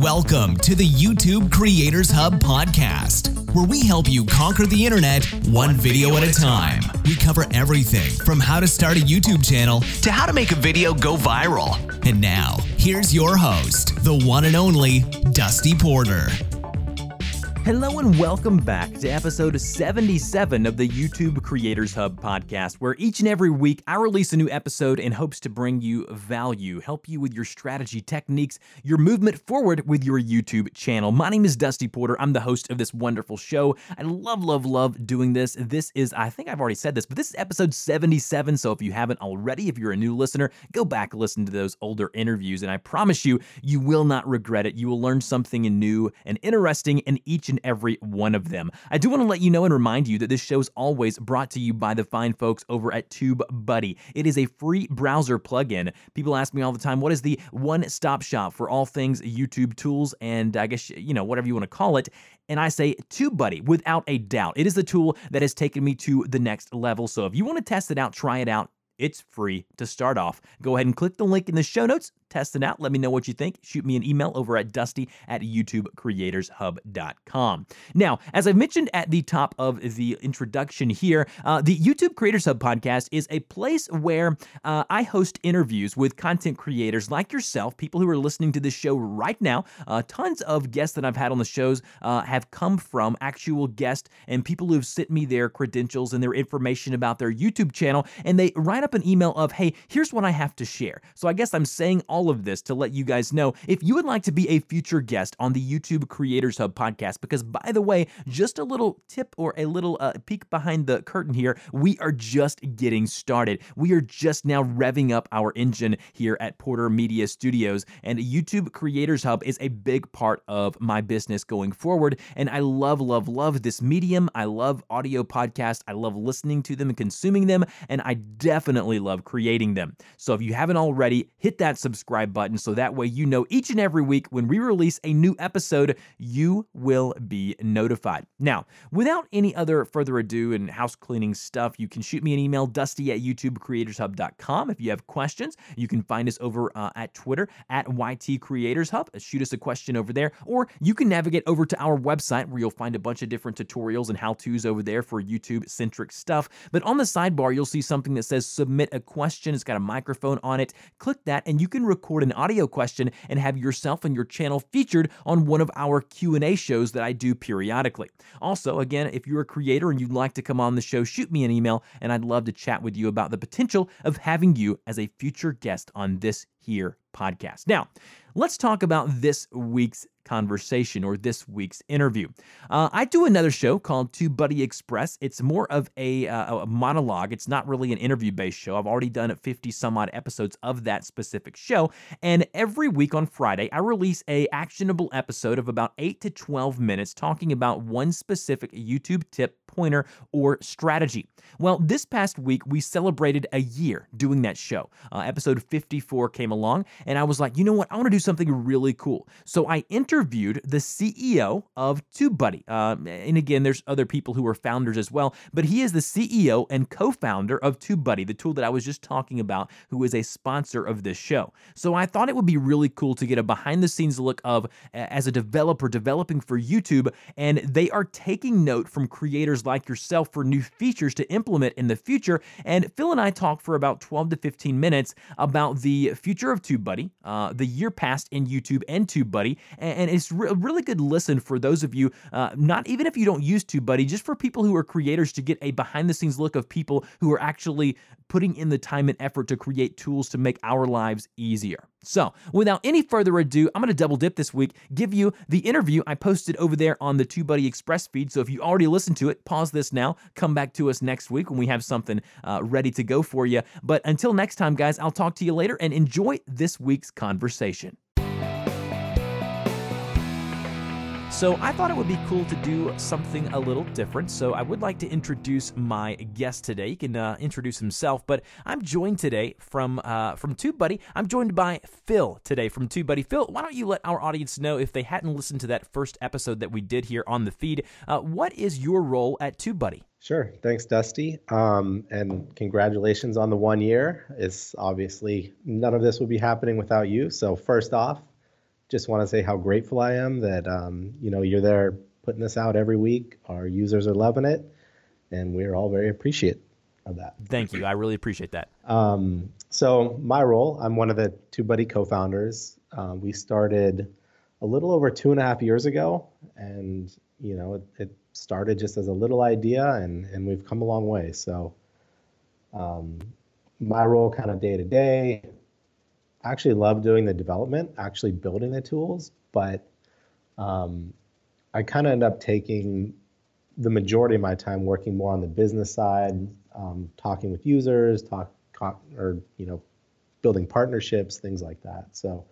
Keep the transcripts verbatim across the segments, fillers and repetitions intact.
Welcome to the YouTube Creators Hub podcast, where we help you conquer the internet one video at a time. We cover everything from how to start a YouTube channel to how to make a video go viral. And now, here's your host, the one and only Dusty Porter. Hello and welcome back to episode seventy-seven of the YouTube Creators Hub podcast, where each and every week I release a new episode in hopes to bring you value, help you with your strategy, techniques, your movement forward with your YouTube channel. My name is Dusty Porter. I'm the host of this wonderful show. I love, love, love doing this. This is, I think I've already said this, but this is episode seventy-seven. So if you haven't already, if you're a new listener, go back and listen to those older interviews. And I promise you, you will not regret it. You will learn something new and interesting in each and every one of them. I do want to let you know and remind you that this show is always brought to you by the fine folks over at TubeBuddy. It is a free browser plugin. People ask me all the time, what is the one-stop shop for all things YouTube tools and I guess, you know, whatever you want to call it? And I say TubeBuddy without a doubt. It is the tool that has taken me to the next level. So if you want to test it out, try it out. It's free to start off. Go ahead and click the link in the show notes, test it out, let me know what you think. Shoot me an email over at dusty at youtube creators hub dot com. Now, as I mentioned at the top of the introduction here, uh, the YouTube Creators Hub podcast is a place where uh, I host interviews with content creators like yourself, people who are listening to this show right now. Uh, tons of guests that I've had on the shows uh, have come from actual guests and people who have sent me their credentials and their information about their YouTube channel, and they write up an email of, hey, here's what I have to share. So I guess I'm saying all of this to let you guys know if you would like to be a future guest on the YouTube Creators Hub podcast, because by the way, just a little tip or a little uh, peek behind the curtain here, we are just getting started. We are just now revving up our engine here at Porter Media Studios, and YouTube Creators Hub is a big part of my business going forward, and I love, love, love this medium. I love audio podcasts. I love listening to them and consuming them, and I definitely Definitely love creating them. So if you haven't already, hit that subscribe button so that way you know each and every week when we release a new episode, you will be notified. Now, without any other further ado and house cleaning stuff, you can shoot me an email, dusty at youtube creators hub dot com. If you have questions, you can find us over uh, at Twitter at Y T Creators Hub. Shoot us a question over there, or you can navigate over to our website where you'll find a bunch of different tutorials and how-tos over there for YouTube-centric stuff. But on the sidebar, you'll see something that says submit a question. It's got a microphone on it. Click that and you can record an audio question and have yourself and your channel featured on one of our Q and A shows that I do periodically. Also, again, if you're a creator and you'd like to come on the show, shoot me an email and I'd love to chat with you about the potential of having you as a future guest on this here podcast. Now, let's talk about this week's conversation or this week's interview. Uh, I do another show called TubeBuddy Express. It's more of a, uh, a monologue. It's not really an interview-based show. I've already done fifty some odd episodes of that specific show. And every week on Friday, I release a actionable episode of about eight to twelve minutes talking about one specific YouTube tip, pointer, or strategy. Well, this past week, we celebrated a year doing that show. Uh, episode fifty-four came along and I was like, you know what? I want to do something really cool. So I entered interviewed the C E O of TubeBuddy. Um, and again, there's other people who are founders as well, but he is the C E O and co-founder of TubeBuddy, the tool that I was just talking about, who is a sponsor of this show. So I thought it would be really cool to get a behind-the-scenes look of, as a developer developing for YouTube, and they are taking note from creators like yourself for new features to implement in the future. And Phil and I talked for about twelve to fifteen minutes about the future of TubeBuddy, uh, the year past in YouTube and TubeBuddy, and And it's a really good listen for those of you, uh, not even if you don't use TubeBuddy, just for people who are creators to get a behind-the-scenes look of people who are actually putting in the time and effort to create tools to make our lives easier. So without any further ado, I'm going to double dip this week, give you the interview I posted over there on the TubeBuddy Express feed. So if you already listened to it, pause this now, come back to us next week when we have something uh, ready to go for you. But until next time, guys, I'll talk to you later and enjoy this week's conversation. So I thought it would be cool to do something a little different, so I would like to introduce my guest today. He can uh, introduce himself, but I'm joined today from uh, from TubeBuddy. I'm joined by Phil today from TubeBuddy. Phil, why don't you let our audience know, if they hadn't listened to that first episode that we did here on the feed, uh, what is your role at TubeBuddy? Sure. Thanks, Dusty, um, and congratulations on the one year. It's obviously none of this would be happening without you, so first off, just want to say how grateful I am that, um, you know, you're there putting this out every week. Our users are loving it, and we're all very appreciative of that. Thank you. I really appreciate that. Um, so my role, I'm one of the TubeBuddy co-founders. Uh, we started a little over two and a half years ago, and, you know, it, it started just as a little idea, and, and we've come a long way. So um, my role kind of day to day, I actually love doing the development, actually building the tools, but um, I kind of end up taking the majority of my time working more on the business side, um, talking with users, talk, or, you know, building partnerships, things like that. So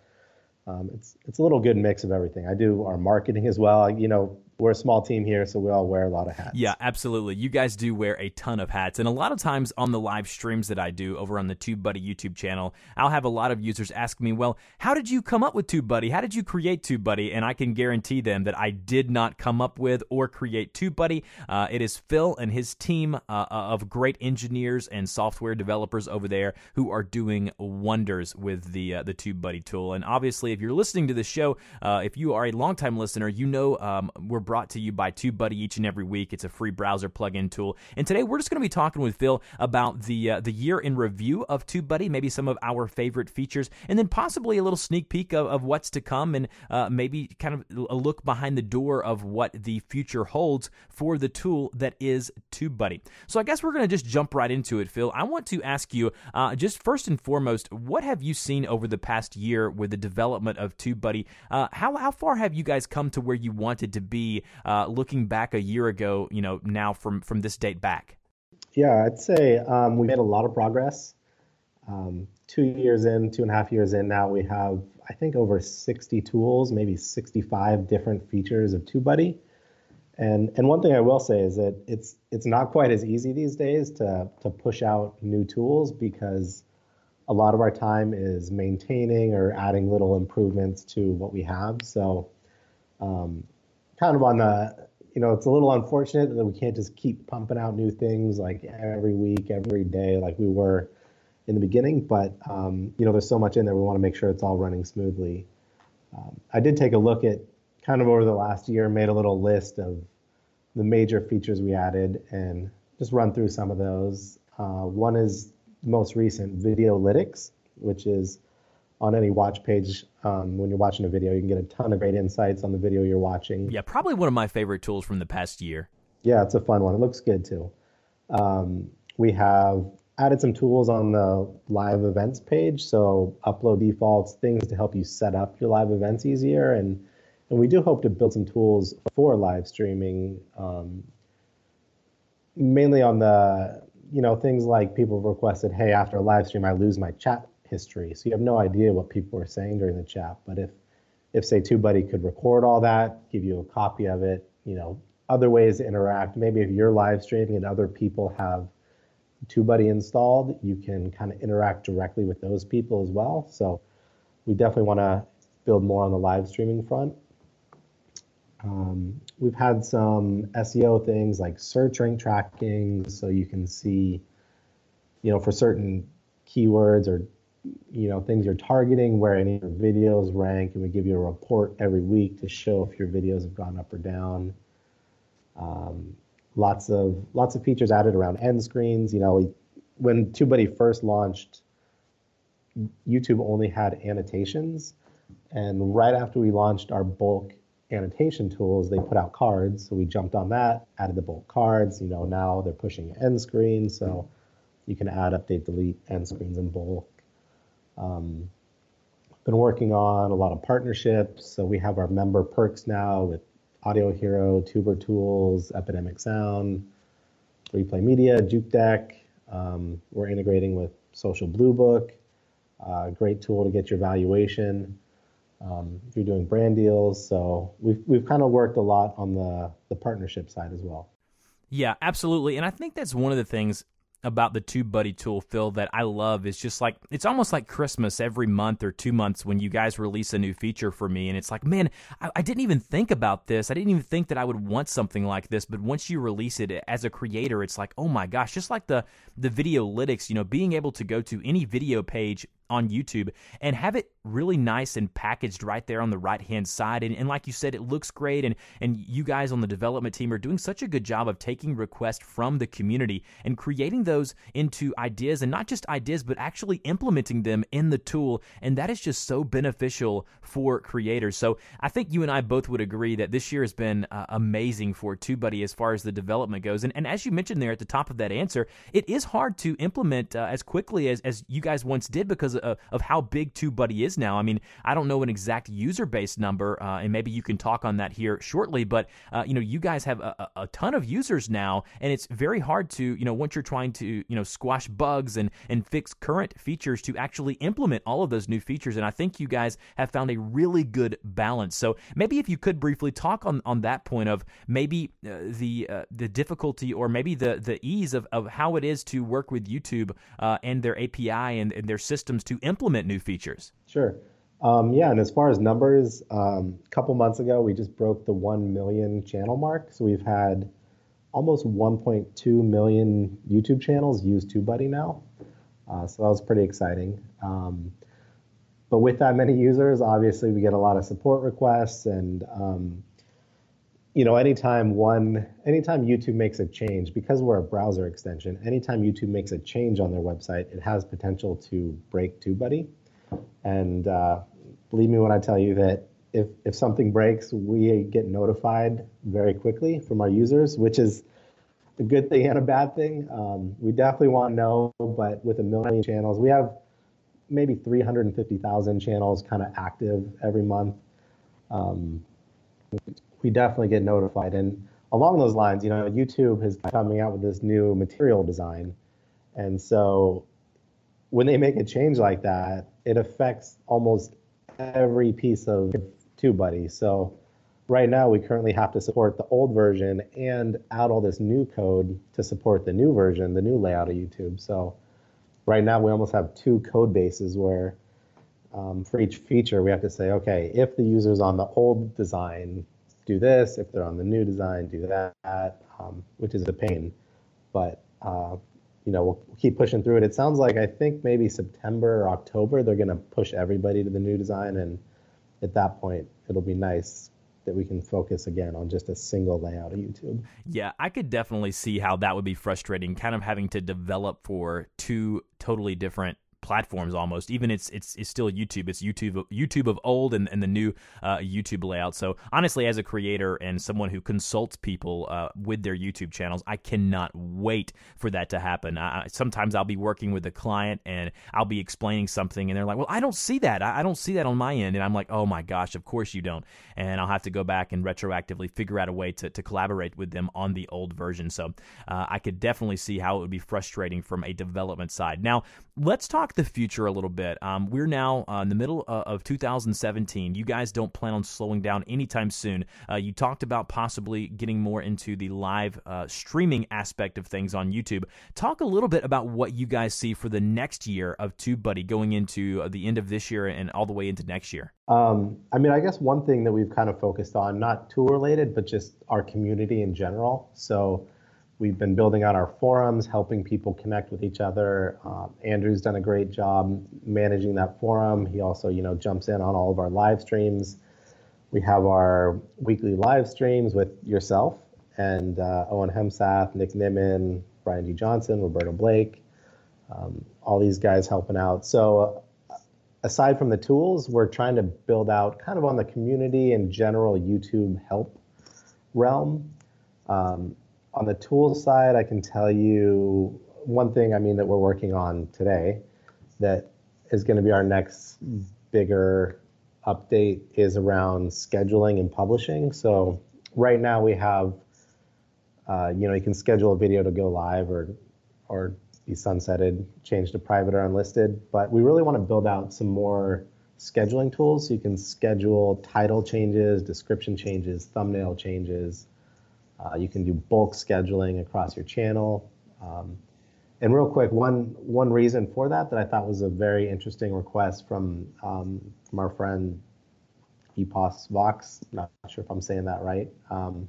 um, it's it's a little good mix of everything. I do our marketing as well. I, you know, we're a small team here, so we all wear a lot of hats. Yeah, absolutely. You guys do wear a ton of hats. And a lot of times on the live streams that I do over on the TubeBuddy YouTube channel, I'll have a lot of users ask me, well, how did you come up with TubeBuddy? How did you create TubeBuddy? And I can guarantee them that I did not come up with or create TubeBuddy. Uh, it is Phil and his team uh, of great engineers and software developers over there who are doing wonders with the, uh, the TubeBuddy tool. And obviously, if you're listening to this show, uh, if you are a longtime listener, you know um, we're brought to you by TubeBuddy each and every week. It's a free browser plugin tool. And today we're just going to be talking with Phil about the uh, the year in review of TubeBuddy, maybe some of our favorite features, and then possibly a little sneak peek of, of what's to come, and uh, maybe kind of a look behind the door of what the future holds for the tool that is TubeBuddy. So I guess we're going to just jump right into it, Phil. I want to ask you, uh, just first and foremost, what have you seen over the past year with the development of TubeBuddy? Uh, how, how far have you guys come to where you wanted to be? Uh, looking back a year ago, you know, now from, from this date back? Yeah, I'd say um, we made a lot of progress. Um, two years in, two and a half years in now, we have, I think, over sixty tools, maybe sixty-five different features of TubeBuddy. And and one thing I will say is that it's it's not quite as easy these days to to push out new tools, because a lot of our time is maintaining or adding little improvements to what we have. So um kind of on the, you know, it's a little unfortunate that we can't just keep pumping out new things like every week, every day, like we were in the beginning. But, um, you know, there's so much in there. We want to make sure it's all running smoothly. Um, I did take a look at kind of over the last year, made a little list of the major features we added and just run through some of those. Uh, one is the most recent, Videolytics, which is on any watch page, um, when you're watching a video, you can get a ton of great insights on the video you're watching. Yeah, probably one of my favorite tools from the past year. Yeah, it's a fun one. It looks good, too. Um, we have added some tools on the live events page, so upload defaults, things to help you set up your live events easier. And, and we do hope to build some tools for live streaming, um, mainly on the, you know, things like people have requested, hey, after a live stream, I lose my chat history. So you have no idea what people are saying during the chat. But if, if say TubeBuddy could record all that, give you a copy of it, you know, other ways to interact. Maybe if you're live streaming and other people have TubeBuddy installed, you can kind of interact directly with those people as well. So we definitely want to build more on the live streaming front. Um, we've had some S E O things like search rank tracking, so you can see, you know, for certain keywords or you know, things you're targeting, where any of your videos rank, and we give you a report every week to show if your videos have gone up or down. Um, lots of lots of features added around end screens. You know, we, when TubeBuddy first launched, YouTube only had annotations, and right after we launched our bulk annotation tools, they put out cards, so we jumped on that, added the bulk cards. You know, now they're pushing end screens, so you can add, update, delete end screens in bulk. Um, been working on a lot of partnerships, so we have our member perks now with Audio Hero, Tuber Tools, Epidemic Sound, Replay Media, Juke Deck. Um, we're integrating with Social Blue Book, uh, great tool to get your valuation um, if you're doing brand deals. So we've we've kind of worked a lot on the the partnership side as well. Yeah, absolutely, and I think that's one of the things about the TubeBuddy tool, Phil, that I love is just like, it's almost like Christmas every month or two months when you guys release a new feature for me. And it's like, man, I, I didn't even think about this. I didn't even think that I would want something like this. But once you release it as a creator, it's like, oh my gosh, just like the, the Videolytics, you know, being able to go to any video page on YouTube and have it really nice and packaged right there on the right-hand side. And, and like you said, it looks great, and, and you guys on the development team are doing such a good job of taking requests from the community and creating those into ideas, and not just ideas, but actually implementing them in the tool, and that is just so beneficial for creators. So I think you and I both would agree that this year has been uh, amazing for TubeBuddy as far as the development goes, and, and as you mentioned there at the top of that answer, it is hard to implement uh, as quickly as, as you guys once did because Of, of how big TubeBuddy is now. I mean, I don't know an exact user base number, uh, and maybe you can talk on that here shortly, but uh, you know, you guys have a, a ton of users now, and it's very hard to, you know, once you're trying to, you know, squash bugs and, and fix current features, to actually implement all of those new features. And I think you guys have found a really good balance. So maybe if you could briefly talk on, on that point of maybe uh, the uh, the difficulty, or maybe the, the ease of, of how it is to work with YouTube uh, and their A P I and, and their systems to implement new features. Sure. Um, yeah, and as far as numbers, um, a couple months ago, we just broke the one million channel mark. So we've had almost one point two million YouTube channels use TubeBuddy now. Uh, so that was pretty exciting. Um, but with that many users, obviously, we get a lot of support requests. And, um, you know, anytime one, anytime YouTube makes a change, because we're a browser extension, anytime YouTube makes a change on their website, it has potential to break TubeBuddy. And uh, believe me when I tell you that if, if something breaks, we get notified very quickly from our users, which is a good thing and a bad thing. Um, we definitely want to know, but with a million channels, we have maybe three hundred fifty thousand channels kind of active every month. Um, We definitely get notified, and along those lines, you know, YouTube is coming out with this new material design, and so when they make a change like that, it affects almost every piece of TubeBuddy. So right now, we currently have to support the old version and add all this new code to support the new version, the new layout of YouTube. So right now, we almost have two code bases where um, for each feature, we have to say, okay, if the user's on the old design, do this. If they're on the new design, do that, um, which is a pain. But, uh, you know, we'll keep pushing through it. It sounds like, I think maybe September or October, they're going to push everybody to the new design. And at that point, it'll be nice that we can focus again on just a single layout of YouTube. Yeah, I could definitely see how that would be frustrating, kind of having to develop for two totally different platforms almost. Even it's it's it's still YouTube. It's YouTube YouTube of old and, and the new uh, YouTube layout. So honestly, as a creator and someone who consults people uh, with their YouTube channels, I cannot wait for that to happen. I, sometimes I'll be working with a client and I'll be explaining something and they're like, well, I don't see that. I, I don't see that on my end. And I'm like, oh my gosh, of course you don't. And I'll have to go back and retroactively figure out a way to, to collaborate with them on the old version. So uh, I could definitely see how it would be frustrating from a development side. Now, let's talk the future a little bit. Um, we're now uh, in the middle uh, of two thousand seventeen. You guys don't plan on slowing down anytime soon. Uh, you talked about possibly getting more into the live uh, streaming aspect of things on YouTube. Talk a little bit about what you guys see for the next year of TubeBuddy going into uh, the end of this year and all the way into next year. Um, I mean, I guess one thing that we've kind of focused on, not tool related, but just our community in general. So we've been building out our forums, helping people connect with each other. Um, Andrew's done a great job managing that forum. He also, you know, jumps in on all of our live streams. We have our weekly live streams with yourself and uh, Owen Hemsath, Nick Nimmin, Brian D. Johnson, Roberto Blake, um, all these guys helping out. So uh, aside from the tools, we're trying to build out kind of on the community and general YouTube help realm. Um, On the tools side, I can tell you one thing, I mean, that we're working on today that is going to be our next bigger update is around scheduling and publishing. So right now we have, uh, you know, you can schedule a video to go live or, or be sunsetted, changed to private or unlisted, but we really want to build out some more scheduling tools so you can schedule title changes, description changes, thumbnail changes. Uh, you can do bulk scheduling across your channel. Um, and real quick, one one reason for that that I thought was a very interesting request from, um, from our friend Epos Vox, not sure if I'm saying that right, um,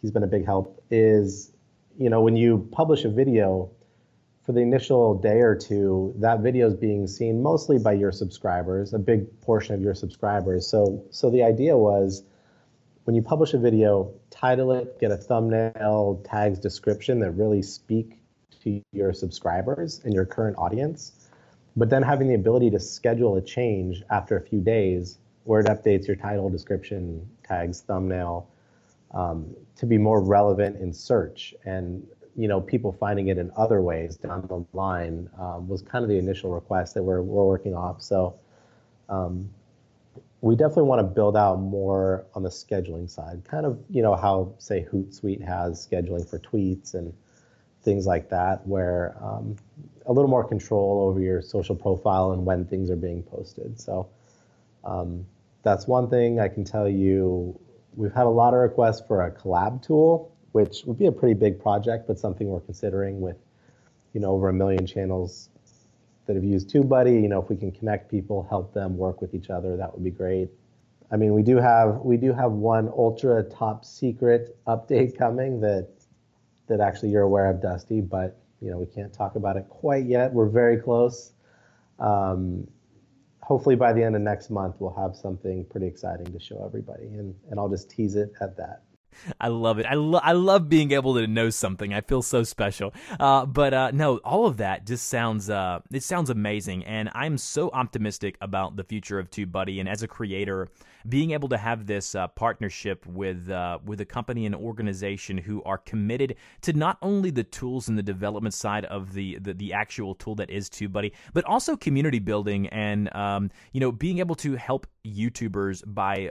he's been a big help, is, you know, when you publish a video, for the initial day or two, that video is being seen mostly by your subscribers, a big portion of your subscribers. So, so the idea was, when you publish a video, title it, get a thumbnail, tags, description that really speak to your subscribers and your current audience, but then having the ability to schedule a change after a few days where it updates your title, description, tags, thumbnail, um, to be more relevant in search and, you know, people finding it in other ways down the line, um, was kind of the initial request that we're, we're working off. So, um, we definitely want to build out more on the scheduling side, kind of, you know, how, say, Hootsuite has scheduling for tweets and things like that, where um, a little more control over your social profile and when things are being posted. So um, that's one thing I can tell you. We've had a lot of requests for a collab tool, which would be a pretty big project, but something we're considering with, you know, over a million channels that have used TubeBuddy. You know, if we can connect people, help them work with each other, that would be great. I mean, we do have we do have one ultra top secret update coming that that actually you're aware of, Dusty, but you know, we can't talk about it quite yet. We're very close. Um, hopefully by the end of next month, we'll have something pretty exciting to show everybody, and and I'll just tease it at that. I love it. I, lo- I love being able to know something. I feel so special. Uh, but uh, no, all of that just sounds, uh, it sounds amazing. And I'm so optimistic about the future of TubeBuddy. And as a creator, being able to have this uh, partnership with, uh, with a company and organization who are committed to not only the tools and the development side of the, the, the actual tool that is TubeBuddy, but also community building and, um, you know, being able to help YouTubers by,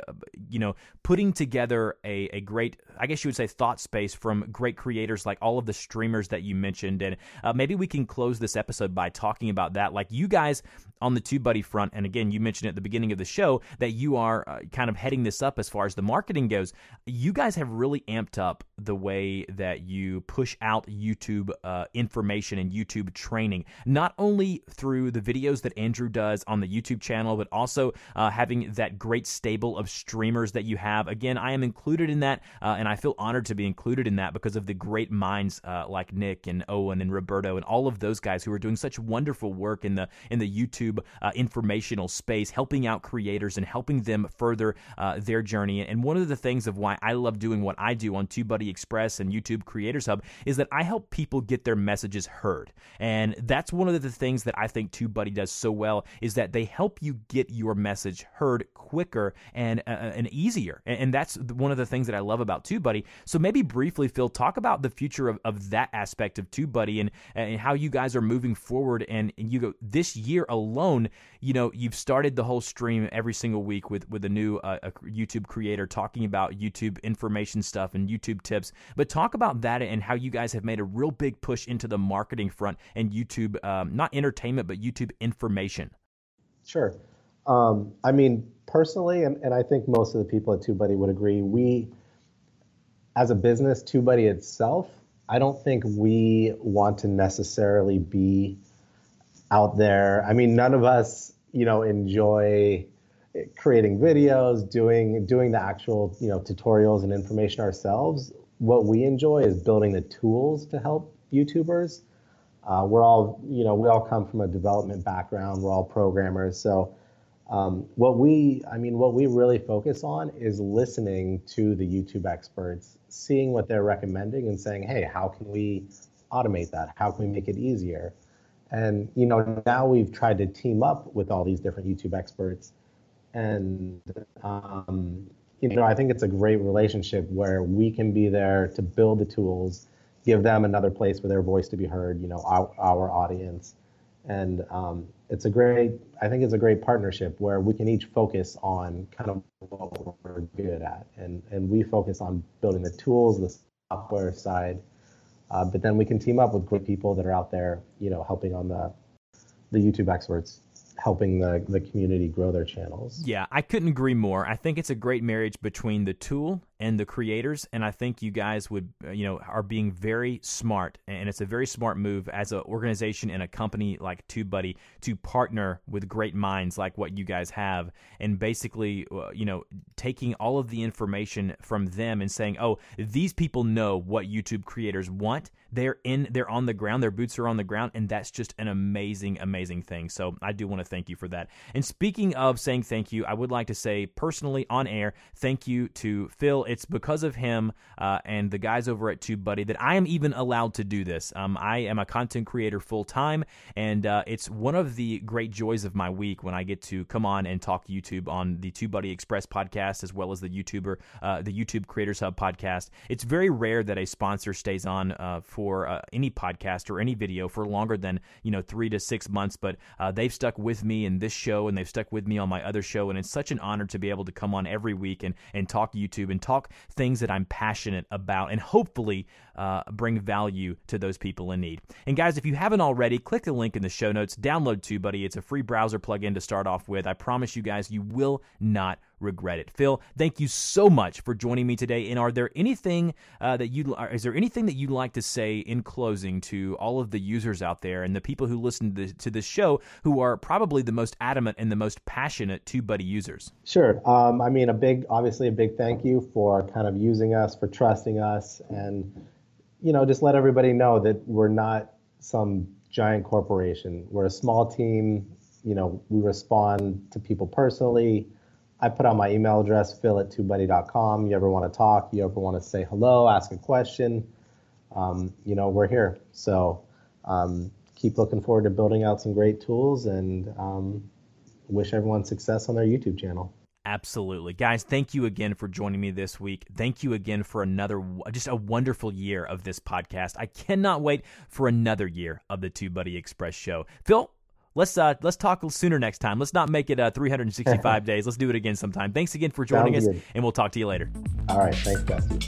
you know, putting together a, a great, I guess you would say, thought space from great creators like all of the streamers that you mentioned. And uh, maybe we can close this episode by talking about that. Like, you guys on the TubeBuddy front, and again, you mentioned at the beginning of the show that you are uh, kind of heading this up as far as the marketing goes. You guys have really amped up the way that you push out YouTube uh, information and YouTube training, not only through the videos that Andrew does on the YouTube channel, but also uh, having that great stable of streamers that you have. Again, I am included in that, uh, and I feel honored to be included in that because of the great minds uh, like Nick and Owen and Roberto and all of those guys who are doing such wonderful work in the in the YouTube uh, informational space, helping out creators and helping them further uh, their journey. And one of the things of why I love doing what I do on TubeBuddy Express and YouTube Creators Hub is that I help people get their messages heard. And that's one of the things that I think TubeBuddy does so well, is that they help you get your message heard quicker and uh, and easier. And, and that's one of the things that I love about TubeBuddy. So maybe briefly, Phil, talk about the future of, of that aspect of TubeBuddy and, and how you guys are moving forward. And, and you go this year alone, you know, you've started the whole stream every single week with, with a new uh, a YouTube creator talking about YouTube information stuff and YouTube tips. But talk about that and how you guys have made a real big push into the marketing front and YouTube, um, not entertainment, but YouTube information. Sure. Um, I mean, personally, and, and I think most of the people at TubeBuddy would agree, we, as a business, TubeBuddy itself, I don't think we want to necessarily be out there. I mean, none of us, you know, enjoy creating videos, doing doing the actual, you know, tutorials and information ourselves. What we enjoy is building the tools to help YouTubers. Uh, we're all, you know, we all come from a development background. We're all programmers. So um, what we, I mean, what we really focus on is listening to the YouTube experts, seeing what they're recommending and saying, hey, how can we automate that? How can we make it easier? And, you know, now we've tried to team up with all these different YouTube experts. And, um, you know, I think it's a great relationship where we can be there to build the tools, give them another place for their voice to be heard, you know, our, our audience. And um, it's a great, I think it's a great partnership where we can each focus on kind of what we're good at. And, and we focus on building the tools, the software side, uh, but then we can team up with great people that are out there, you know, helping on the, the YouTube experts, helping the, the community grow their channels. Yeah, I couldn't agree more. I think it's a great marriage between the tool and the creators, and I think you guys would, you know, are being very smart, and it's a very smart move as an organization and a company like TubeBuddy to partner with great minds like what you guys have, and basically, you know, taking all of the information from them and saying, oh, these people know what YouTube creators want. They're in, they're on the ground, their boots are on the ground, and that's just an amazing, amazing thing. So I do want to thank you for that. And speaking of saying thank you, I would like to say personally on air, thank you to Phil. It's because of him uh, and the guys over at TubeBuddy that I am even allowed to do this. Um, I am a content creator full-time, and uh, it's one of the great joys of my week when I get to come on and talk YouTube on the TubeBuddy Express podcast as well as the YouTuber, uh, the YouTube Creators Hub podcast. It's very rare that a sponsor stays on uh, for for uh, any podcast or any video for longer than, you know, three to six months, but uh, they've stuck with me in this show, and they've stuck with me on my other show, and it's such an honor to be able to come on every week and, and talk YouTube and talk things that I'm passionate about and hopefully uh, bring value to those people in need. And guys, if you haven't already, click the link in the show notes, download TubeBuddy. It's a free browser plugin to start off with. I promise you guys, you will not regret it. Phil, thank you so much for joining me today. And are there anything uh, that you is there anything that you'd like to say in closing to all of the users out there and the people who listen to this, to this show, who are probably the most adamant and the most passionate TubeBuddy users? Sure. Um, I mean, a big, obviously, a big thank you for kind of using us, for trusting us, and you know, just let everybody know that we're not some giant corporation. We're a small team. You know, we respond to people personally. I put out my email address, phil at tubebuddy dot com. You ever want to talk, you ever want to say hello, ask a question, um, you know, we're here. So um, keep looking forward to building out some great tools, and um, wish everyone success on their YouTube channel. Absolutely. Guys, thank you again for joining me this week. Thank you again for another, just a wonderful year of this podcast. I cannot wait for another year of the TubeBuddy Express show. Phil, Let's uh, let's talk sooner next time. Let's not make it uh, three hundred sixty-five days. Let's do it again sometime. Thanks again for joining us, and we'll talk to you later. All right. Thanks, Dusty.